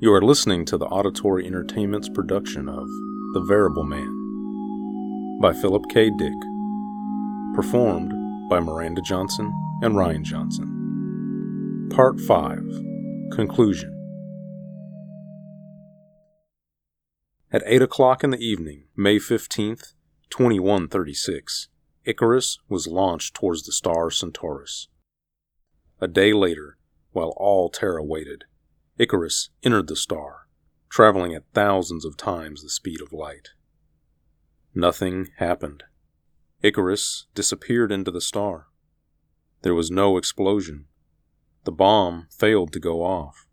You are listening to the Auditory Entertainments production of The Variable Man by Philip K. Dick, performed by Miranda Johnson and Ryan Johnson. Part 5. Conclusion. At 8 o'clock in the evening, May 15th, 2136, Icarus was launched towards the star Centaurus. A day later, while all Terra waited, Icarus entered the star, traveling at thousands of times the speed of light. Nothing happened. Icarus disappeared into the star. There was no explosion. The bomb failed to go off.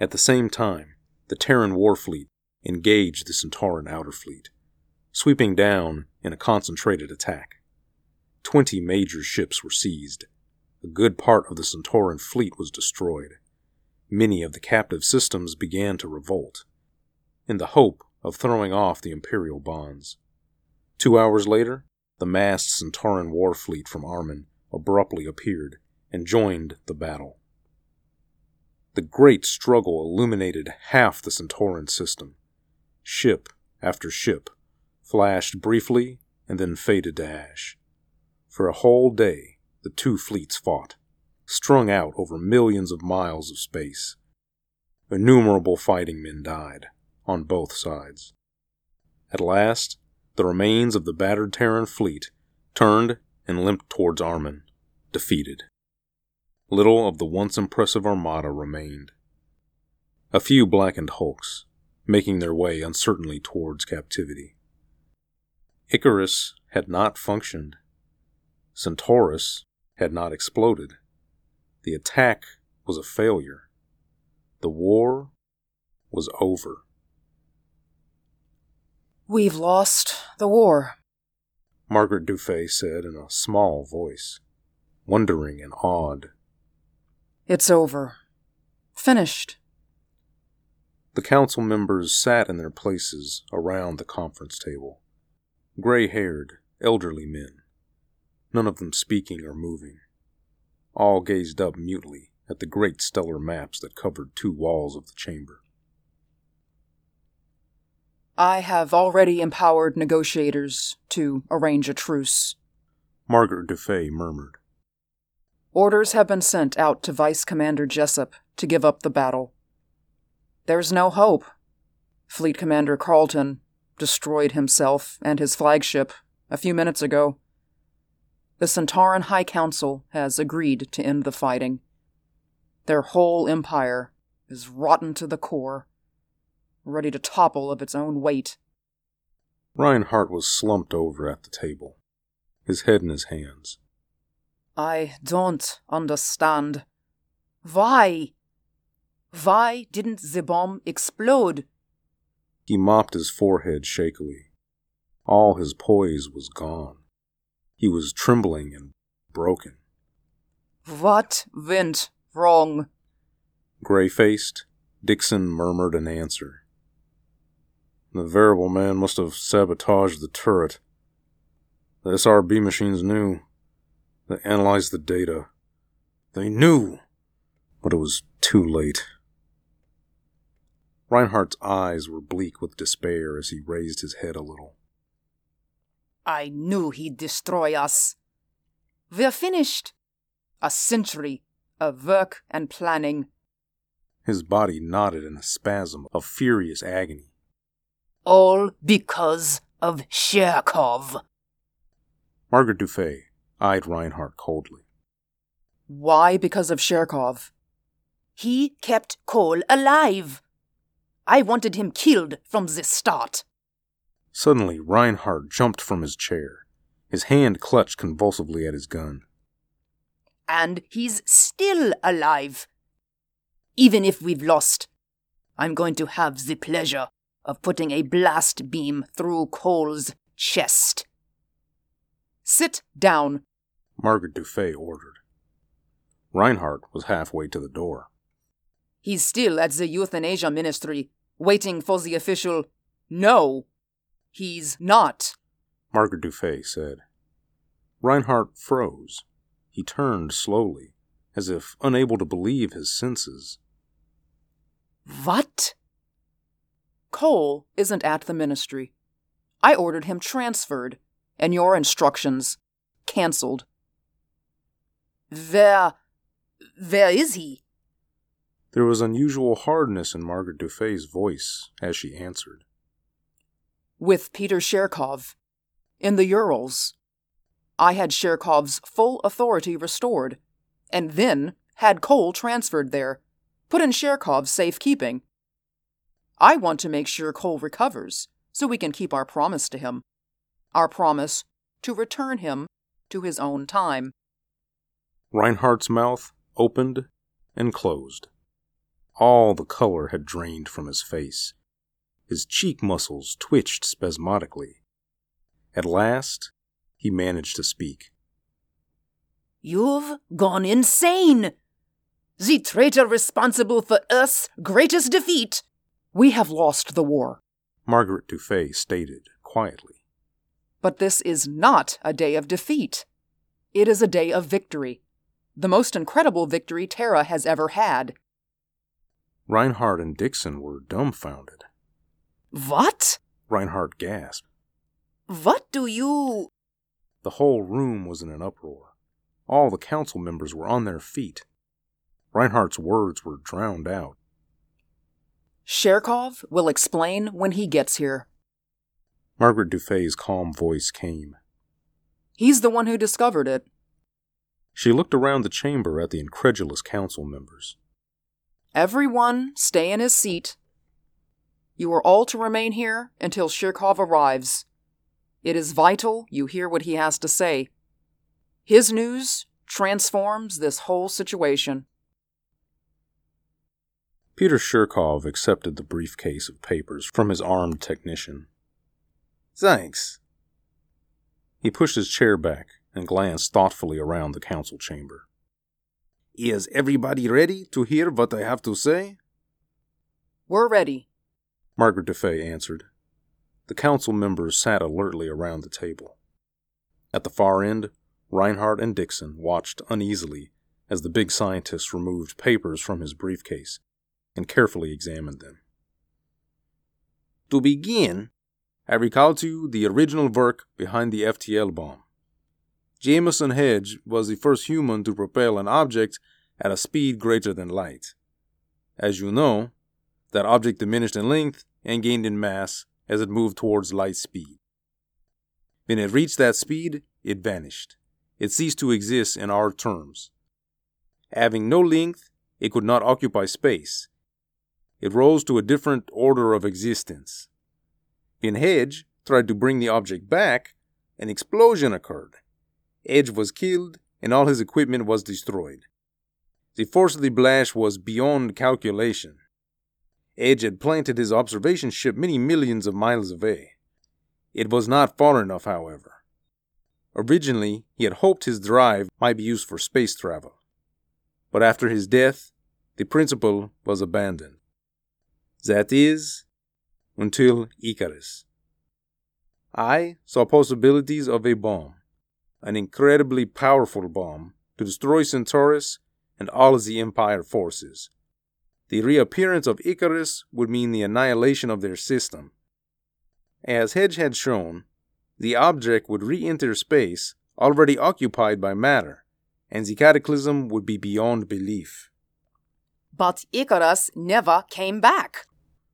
At the same time, the Terran warfleet engaged the Centauran outer fleet, sweeping down in a concentrated attack. 20 major ships were seized. A good part of the Centauran fleet was destroyed. Many of the captive systems began to revolt, in the hope of throwing off the Imperial bonds. 2 hours later, the massed Centauran war fleet from Armin abruptly appeared and joined the battle. The great struggle illuminated half the Centauran system. Ship after ship flashed briefly and then faded to ash. For a whole day, the two fleets fought, strung out over millions of miles of space. Innumerable fighting men died, on both sides. At last, the remains of the battered Terran fleet turned and limped towards Armin, defeated. Little of the once impressive armada remained. A few blackened hulks, making their way uncertainly towards captivity. Icarus had not functioned. Centaurus had not exploded. The attack was a failure. The war was over. "We've lost the war," Margaret Duffay said in a small voice, wondering and awed. "It's over. Finished." The council members sat in their places around the conference table, gray-haired, elderly men, none of them speaking or moving. All gazed up mutely at the great stellar maps that covered 2 walls of the chamber. "I have already empowered negotiators to arrange a truce," Margaret Duffay murmured. "Orders have been sent out to Vice Commander Jessup to give up the battle. There's no hope. Fleet Commander Carlton destroyed himself and his flagship a few minutes ago. The Centauran High Council has agreed to end the fighting. Their whole empire is rotten to the core, ready to topple of its own weight." Reinhardt was slumped over at the table, his head in his hands. "I don't understand. Why? Why didn't the bomb explode?" He mopped his forehead shakily. All his poise was gone. He was trembling and broken. "What went wrong?" Gray-faced, Dixon murmured an answer. "The Variable Man must have sabotaged the turret. The SRB machines knew. They analyzed the data. They knew, but it was too late." Reinhardt's eyes were bleak with despair as he raised his head a little. "I knew he'd destroy us. We're finished. A century of work and planning." His body nodded in a spasm of furious agony. "All because of Sherikov." Margaret Duffay eyed Reinhardt coldly. "Why because of Sherikov?" "He kept Cole alive. I wanted him killed from the start." Suddenly, Reinhardt jumped from his chair. His hand clutched convulsively at his gun. "And he's still alive. Even if we've lost, I'm going to have the pleasure of putting a blast beam through Cole's chest." "Sit down," Margaret Duffay ordered. Reinhardt was halfway to the door. "He's still at the euthanasia ministry, waiting for the official no. He's not," Margaret Duffay said. Reinhardt froze. He turned slowly, as if unable to believe his senses. What? Cole isn't at the Ministry. I ordered him transferred, and your instructions cancelled. Where is he? There was unusual hardness in Margaret Duffay's voice as she answered. With Peter Sherikov. In the Urals. I had Sherikov's full authority restored, and then had Cole transferred there, put in Sherikov's safekeeping. I want to make sure Cole recovers, so we can keep our promise to him. Our promise to return him to his own time. Reinhardt's mouth opened and closed. All the color had drained from his face. His cheek muscles twitched spasmodically. At last, he managed to speak. You've gone insane! The traitor responsible for Earth's greatest defeat! We have lost the war, Margaret Duffay stated quietly. But this is not a day of defeat. It is a day of victory. The most incredible victory Terra has ever had. Reinhardt and Dixon were dumbfounded. What? Reinhardt gasped. What do you... The whole room was in an uproar. All the council members were on their feet. Reinhardt's words were drowned out. Sherikov will explain when he gets here. Margaret Duffay's calm voice came. He's the one who discovered it. She looked around the chamber at the incredulous council members. Everyone stay in his seat. You are all to remain here until Sherikov arrives. It is vital you hear what he has to say. His news transforms this whole situation. Peter Sherikov accepted the briefcase of papers from his armed technician. Thanks. He pushed his chair back and glanced thoughtfully around the council chamber. Is everybody ready to hear what I have to say? We're ready, Margaret Duffay answered. The council members sat alertly around the table. At the far end, Reinhardt and Dixon watched uneasily as the big scientist removed papers from his briefcase and carefully examined them. To begin, I recall to you the original work behind the FTL bomb. Jameson Hedge was the first human to propel an object at a speed greater than light. As you know, that object diminished in length and gained in mass as it moved towards light speed. When it reached that speed, it vanished. It ceased to exist in our terms. Having no length, it could not occupy space. It rose to a different order of existence. When Hedge tried to bring the object back, an explosion occurred. Hedge was killed, and all his equipment was destroyed. The force of the blast was beyond calculation. Edge had planted his observation ship many millions of miles away. It was not far enough, however. Originally, he had hoped his drive might be used for space travel. But after his death, the principle was abandoned. That is, until Icarus. I saw possibilities of a bomb, an incredibly powerful bomb, to destroy Centaurus and all of the Empire forces. The reappearance of Icarus would mean the annihilation of their system. As Hedge had shown, the object would re-enter space already occupied by matter, and the cataclysm would be beyond belief. But Icarus never came back,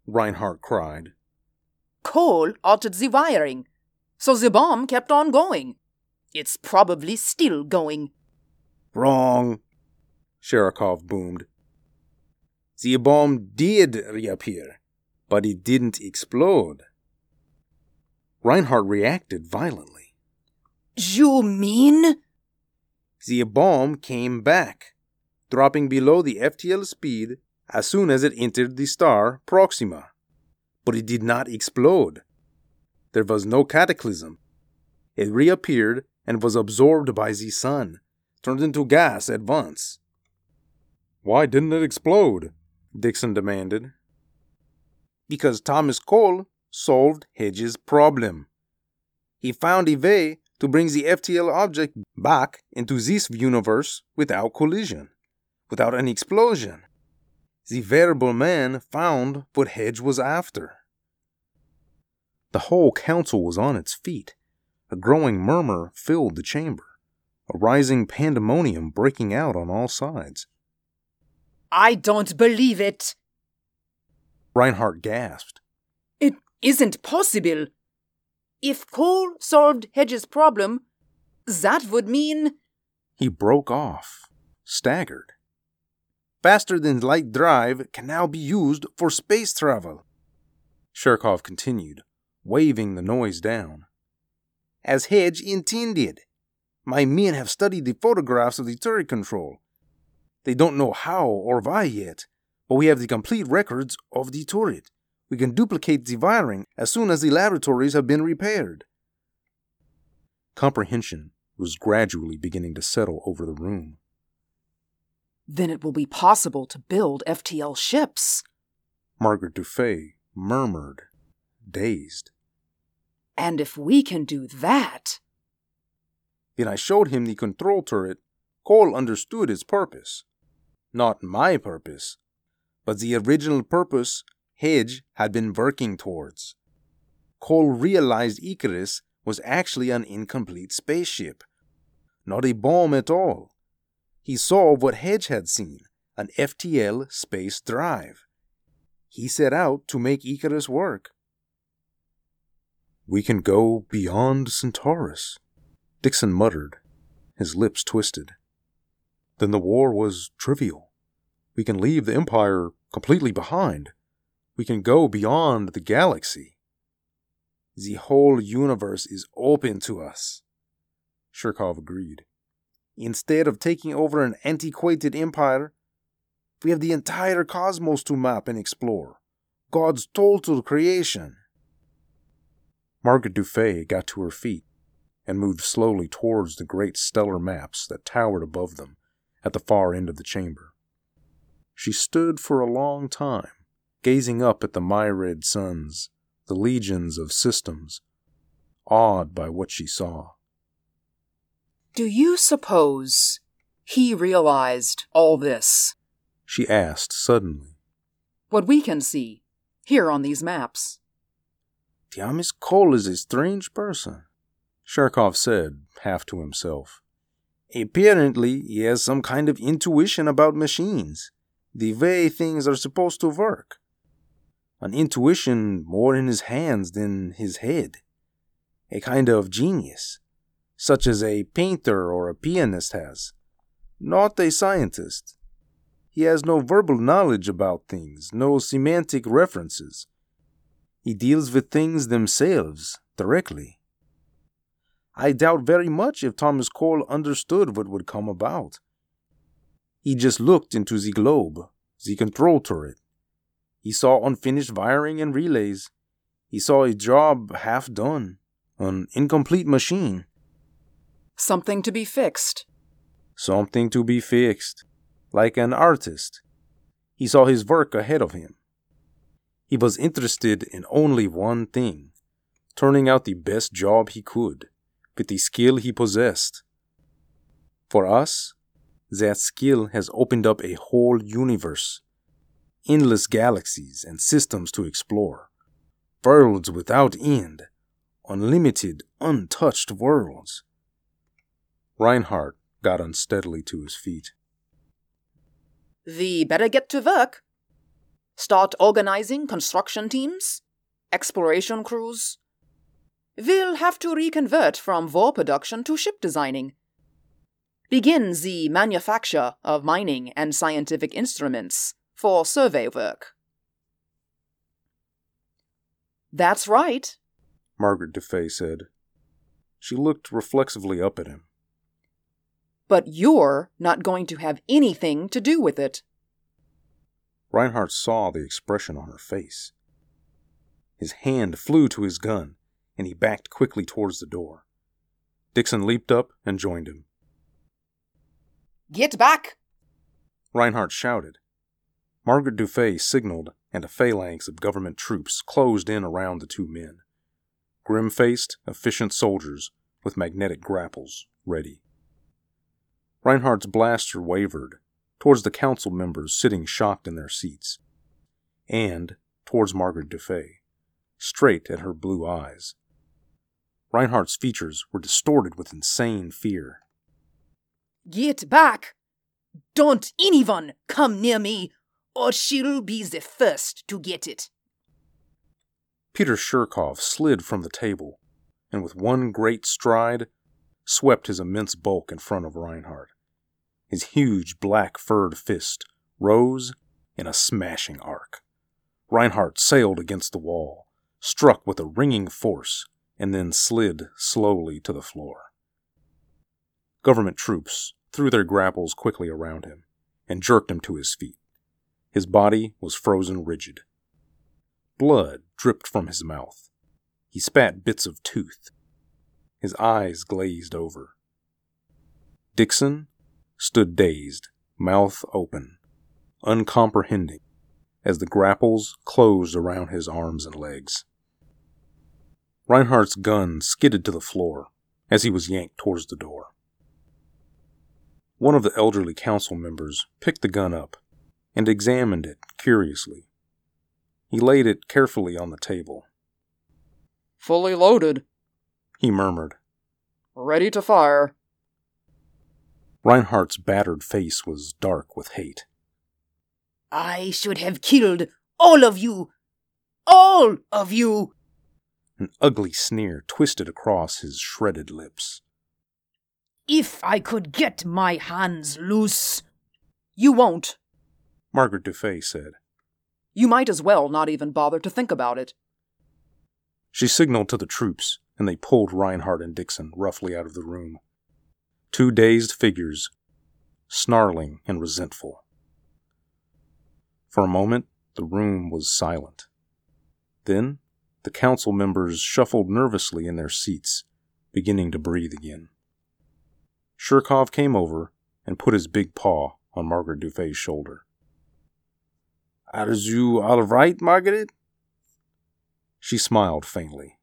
Reinhardt cried. Cole altered the wiring, so the bomb kept on going. It's probably still going. Wrong, Sherikov boomed. The bomb did reappear, but it didn't explode. Reinhardt reacted violently. You mean? The bomb came back, dropping below the FTL speed as soon as it entered the star Proxima. But it did not explode. There was no cataclysm. It reappeared and was absorbed by the sun, turned into gas at once. Why didn't it explode? Dixon demanded. Because Tiamis Cole solved Hedge's problem. He found a way to bring the FTL object back into this universe without collision, without an explosion. the variable man found what Hedge was after. The whole council was on its feet. A growing murmur filled the chamber, a rising pandemonium breaking out on all sides. I don't believe it! Reinhardt gasped. It isn't possible! If Cole solved Hedge's problem, that would mean... He broke off, staggered. Faster-than-light drive can now be used for space travel, Sherikov continued, waving the noise down. As Hedge intended. My men have studied the photographs of the turret control. They don't know how or why yet, but we have the complete records of the turret. We can duplicate the wiring as soon as the laboratories have been repaired. Comprehension was gradually beginning to settle over the room. Then it will be possible to build FTL ships, Margaret Duffay murmured, dazed. And if we can do that... Then I showed him the control turret. Cole understood its purpose. Not my purpose, but the original purpose Hedge had been working towards. Cole realized Icarus was actually an incomplete spaceship. Not a bomb at all. He saw what Hedge had seen, an FTL space drive. He set out to make Icarus work. We can go beyond Centaurus, Dixon muttered, his lips twisted. Then the war was trivial. We can leave the Empire completely behind. We can go beyond the galaxy. The whole universe is open to us, Sherikov agreed. Instead of taking over an antiquated empire, we have the entire cosmos to map and explore. God's total creation. Margaret Duffay got to her feet and moved slowly towards the great stellar maps that towered above them at the far end of the chamber. She stood for a long time, gazing up at the myriad suns, the legions of systems, awed by what she saw. Do you suppose he realized all this? She asked suddenly. What we can see, here on these maps. Tiamis Cole is a strange person, Sherikov said, half to himself. Apparently, he has some kind of intuition about machines, the way things are supposed to work. An intuition more in his hands than his head. A kind of genius, such as a painter or a pianist has. Not a scientist. He has no verbal knowledge about things, no semantic references. He deals with things themselves, directly. I doubt very much if Tiamis Cole understood what would come about. He just looked into the globe, the control turret. He saw unfinished wiring and relays. He saw a job half done, an incomplete machine. Something to be fixed. Something to be fixed, like an artist. He saw his work ahead of him. He was interested in only one thing, turning out the best job he could, with the skill he possessed. For us, that skill has opened up a whole universe, endless galaxies and systems to explore, worlds without end, unlimited, untouched worlds. Reinhardt got unsteadily to his feet. We better get to work. Start organizing construction teams, exploration crews. We'll have to reconvert from war production to ship designing. Begin the manufacture of mining and scientific instruments for survey work. That's right, Margaret Duffay said. She looked reflexively up at him. But you're not going to have anything to do with it. Reinhardt saw the expression on her face. His hand flew to his gun, and he backed quickly towards the door. Dixon leaped up and joined him. Get back! Reinhardt shouted. Margaret Duffay signaled, and a phalanx of government troops closed in around the two men. Grim-faced, efficient soldiers with magnetic grapples ready. Reinhardt's blaster wavered, towards the council members sitting shocked in their seats, and towards Margaret Duffay, straight at her blue eyes. Reinhardt's features were distorted with insane fear. "Get back! Don't anyone come near me, or she'll be the first to get it." Peter Sherikov slid from the table, and with one great stride, swept his immense bulk in front of Reinhardt. His huge black furred fist rose in a smashing arc. Reinhardt sailed against the wall, struck with a ringing force, and then slid slowly to the floor. Government troops threw their grapples quickly around him and jerked him to his feet. His body was frozen rigid. Blood dripped from his mouth. He spat bits of tooth. His eyes glazed over. Dixon stood dazed, mouth open, uncomprehending, as the grapples closed around his arms and legs. Reinhardt's gun skidded to the floor as he was yanked towards the door. One of the elderly council members picked the gun up and examined it curiously. He laid it carefully on the table. "Fully loaded," he murmured. "Ready to fire." Reinhardt's battered face was dark with hate. "I should have killed all of you! All of you!" An ugly sneer twisted across his shredded lips. "If I could get my hands loose." "You won't," Margaret Duffay said. "You might as well not even bother to think about it." She signaled to the troops, and they pulled Reinhardt and Dixon roughly out of the room. Two dazed figures, snarling and resentful. For a moment, the room was silent. Then, the council members shuffled nervously in their seats, beginning to breathe again. Sherikov came over and put his big paw on Margaret Duffay's shoulder. "Are you all right, Margaret?" She smiled faintly.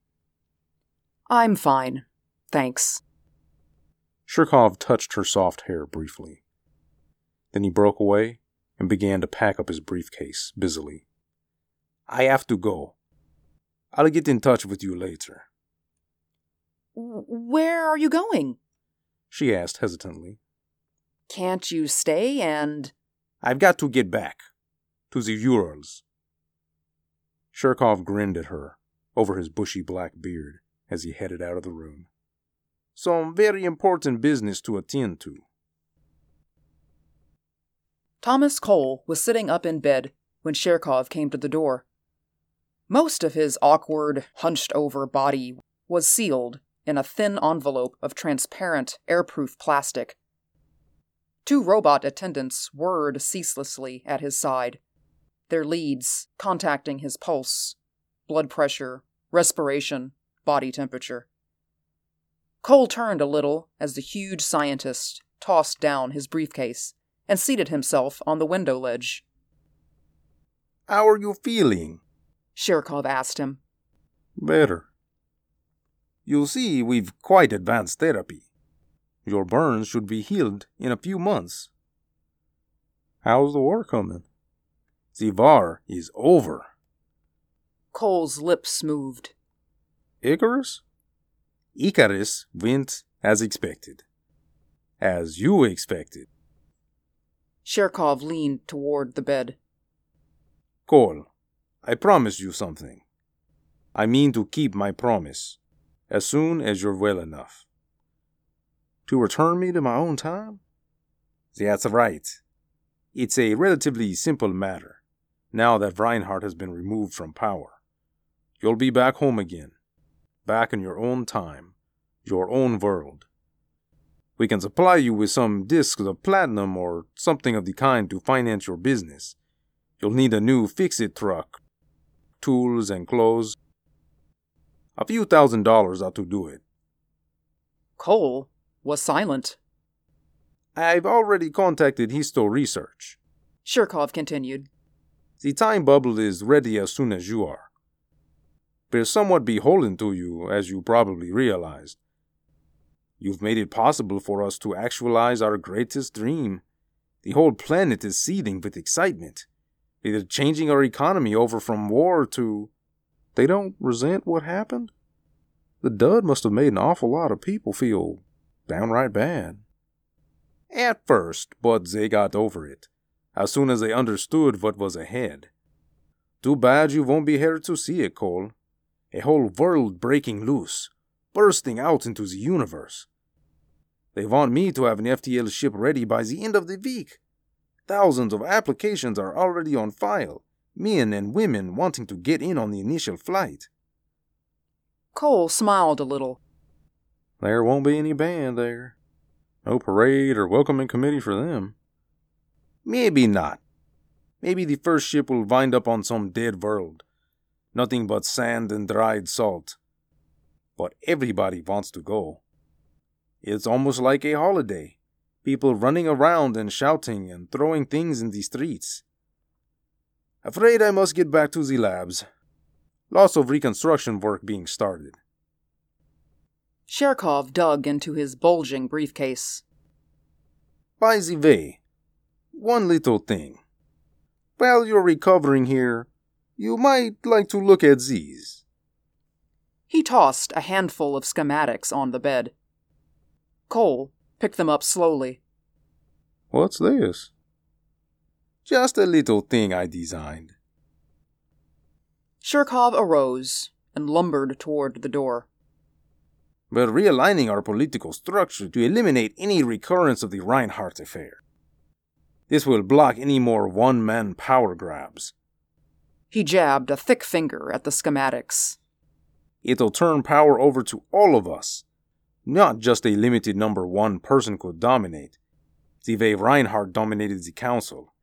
"I'm fine, thanks." Sherikov touched her soft hair briefly. Then he broke away and began to pack up his briefcase busily. "I have to go. I'll get in touch with you later." "Where are you going?" she asked hesitantly. "Can't you stay and—" "I've got to get back. To the Urals." Sherikov grinned at her over his bushy black beard as he headed out of the room. "Some very important business to attend to." Tiamis Cole was sitting up in bed when Sherikov came to the door. Most of his awkward, hunched-over body was sealed in a thin envelope of transparent, airproof plastic. Two robot attendants whirred ceaselessly at his side, their leads contacting his pulse, blood pressure, respiration, body temperature. Cole turned a little as the huge scientist tossed down his briefcase and seated himself on the window ledge. "How are you feeling?" Sherikov asked him. "Better. You see, we've quite advanced therapy. Your burns should be healed in a few months." "How's the war coming?" "The war is over." Cole's lips moved. "Icarus?" "Icarus went as expected. As you expected." Sherikov leaned toward the bed. "Cole, I promise you something. I mean to keep my promise, as soon as you're well enough." "To return me to my own time?" "That's right. It's a relatively simple matter, now that Reinhardt has been removed from power. You'll be back home again, back in your own time, your own world. We can supply you with some discs of platinum or something of the kind to finance your business. You'll need a new fix-it truck, tools and clothes. A few $1,000 ought to do it." Cole was silent. "I've already contacted Histo Research," Sherikov continued. "The time bubble is ready as soon as you are. They're somewhat beholden to you, as you probably realized. You've made it possible for us to actualize our greatest dream, The whole planet is seething with excitement. Either changing our economy over from war to... They don't resent what happened? The dud must have made an awful lot of people feel downright bad. At first, but they got over it, as soon as they understood what was ahead. Too bad you won't be here to see it, Cole. A whole world breaking loose, bursting out into the universe. They want me to have an FTL ship ready by the end of the week. Thousands of applications are already on file, men and women wanting to get in on the initial flight. Cole smiled a little. There won't be any band there. No parade or welcoming committee for them. Maybe not. Maybe the first ship will wind up on some dead world. Nothing but sand and dried salt. But everybody wants to go. It's almost like a holiday. People running around and shouting and throwing things in the streets. Afraid I must get back to the labs. Lots of reconstruction work being started. Sherikov dug into his bulging briefcase. By the way, one little thing. While you're recovering here, you might like to look at these. He tossed a handful of schematics on the bed. Cole picked them up slowly. What's this? Just a little thing I designed. Sherikov arose and lumbered toward the door. We're realigning our political structure to eliminate any recurrence of the Reinhardt affair. This will block any more one-man power grabs. He jabbed a thick finger at the schematics. It'll turn power over to all of us. Not just a limited number one person could dominate. The way Reinhardt dominated the council.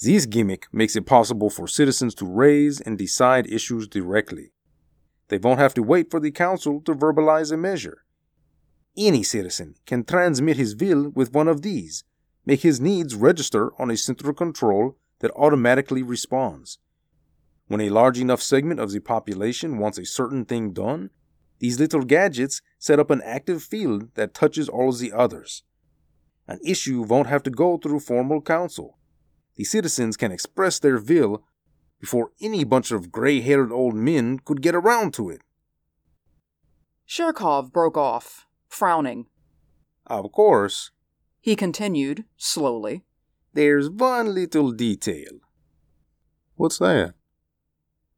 This gimmick makes it possible for citizens to raise and decide issues directly. They won't have to wait for the council to verbalize a measure. Any citizen can transmit his will with one of these, make his needs register on a central control that automatically responds. When a large enough segment of the population wants a certain thing done, these little gadgets set up an active field that touches all of the others. An issue won't have to go through formal council. The citizens can express their will before any bunch of gray-haired old men could get around to it. Sherikov broke off, frowning. Of course, he continued slowly. There's one little detail. What's that?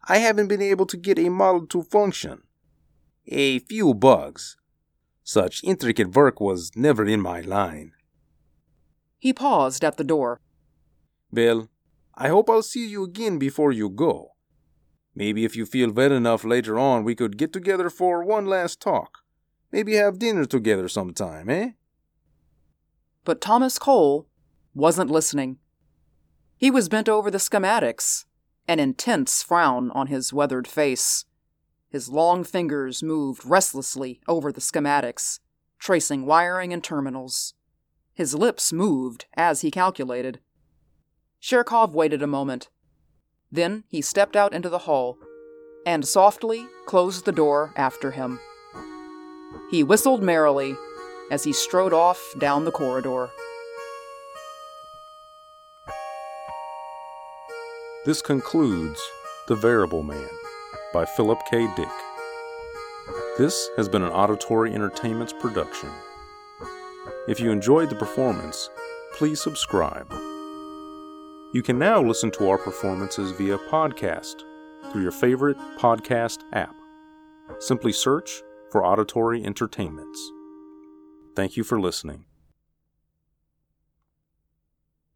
I haven't been able to get a model to function. A few bugs. Such intricate work was never in my line. He paused at the door. Well, I hope I'll see you again before you go. Maybe if you feel well enough later on, we could get together for one last talk. Maybe have dinner together sometime, eh? But Tiamis Cole wasn't listening. He was bent over the schematics, an intense frown on his weathered face. His long fingers moved restlessly over the schematics, tracing wiring and terminals. His lips moved as he calculated. Sherikov waited a moment. Then he stepped out into the hall and softly closed the door after him. He whistled merrily as he strode off down the corridor. This concludes The Variable Man by Philip K. Dick. This has been an Auditory Entertainments production. If you enjoyed the performance, please subscribe. You can now listen to our performances via podcast through your favorite podcast app. Simply search for Auditory Entertainments. Thank you for listening.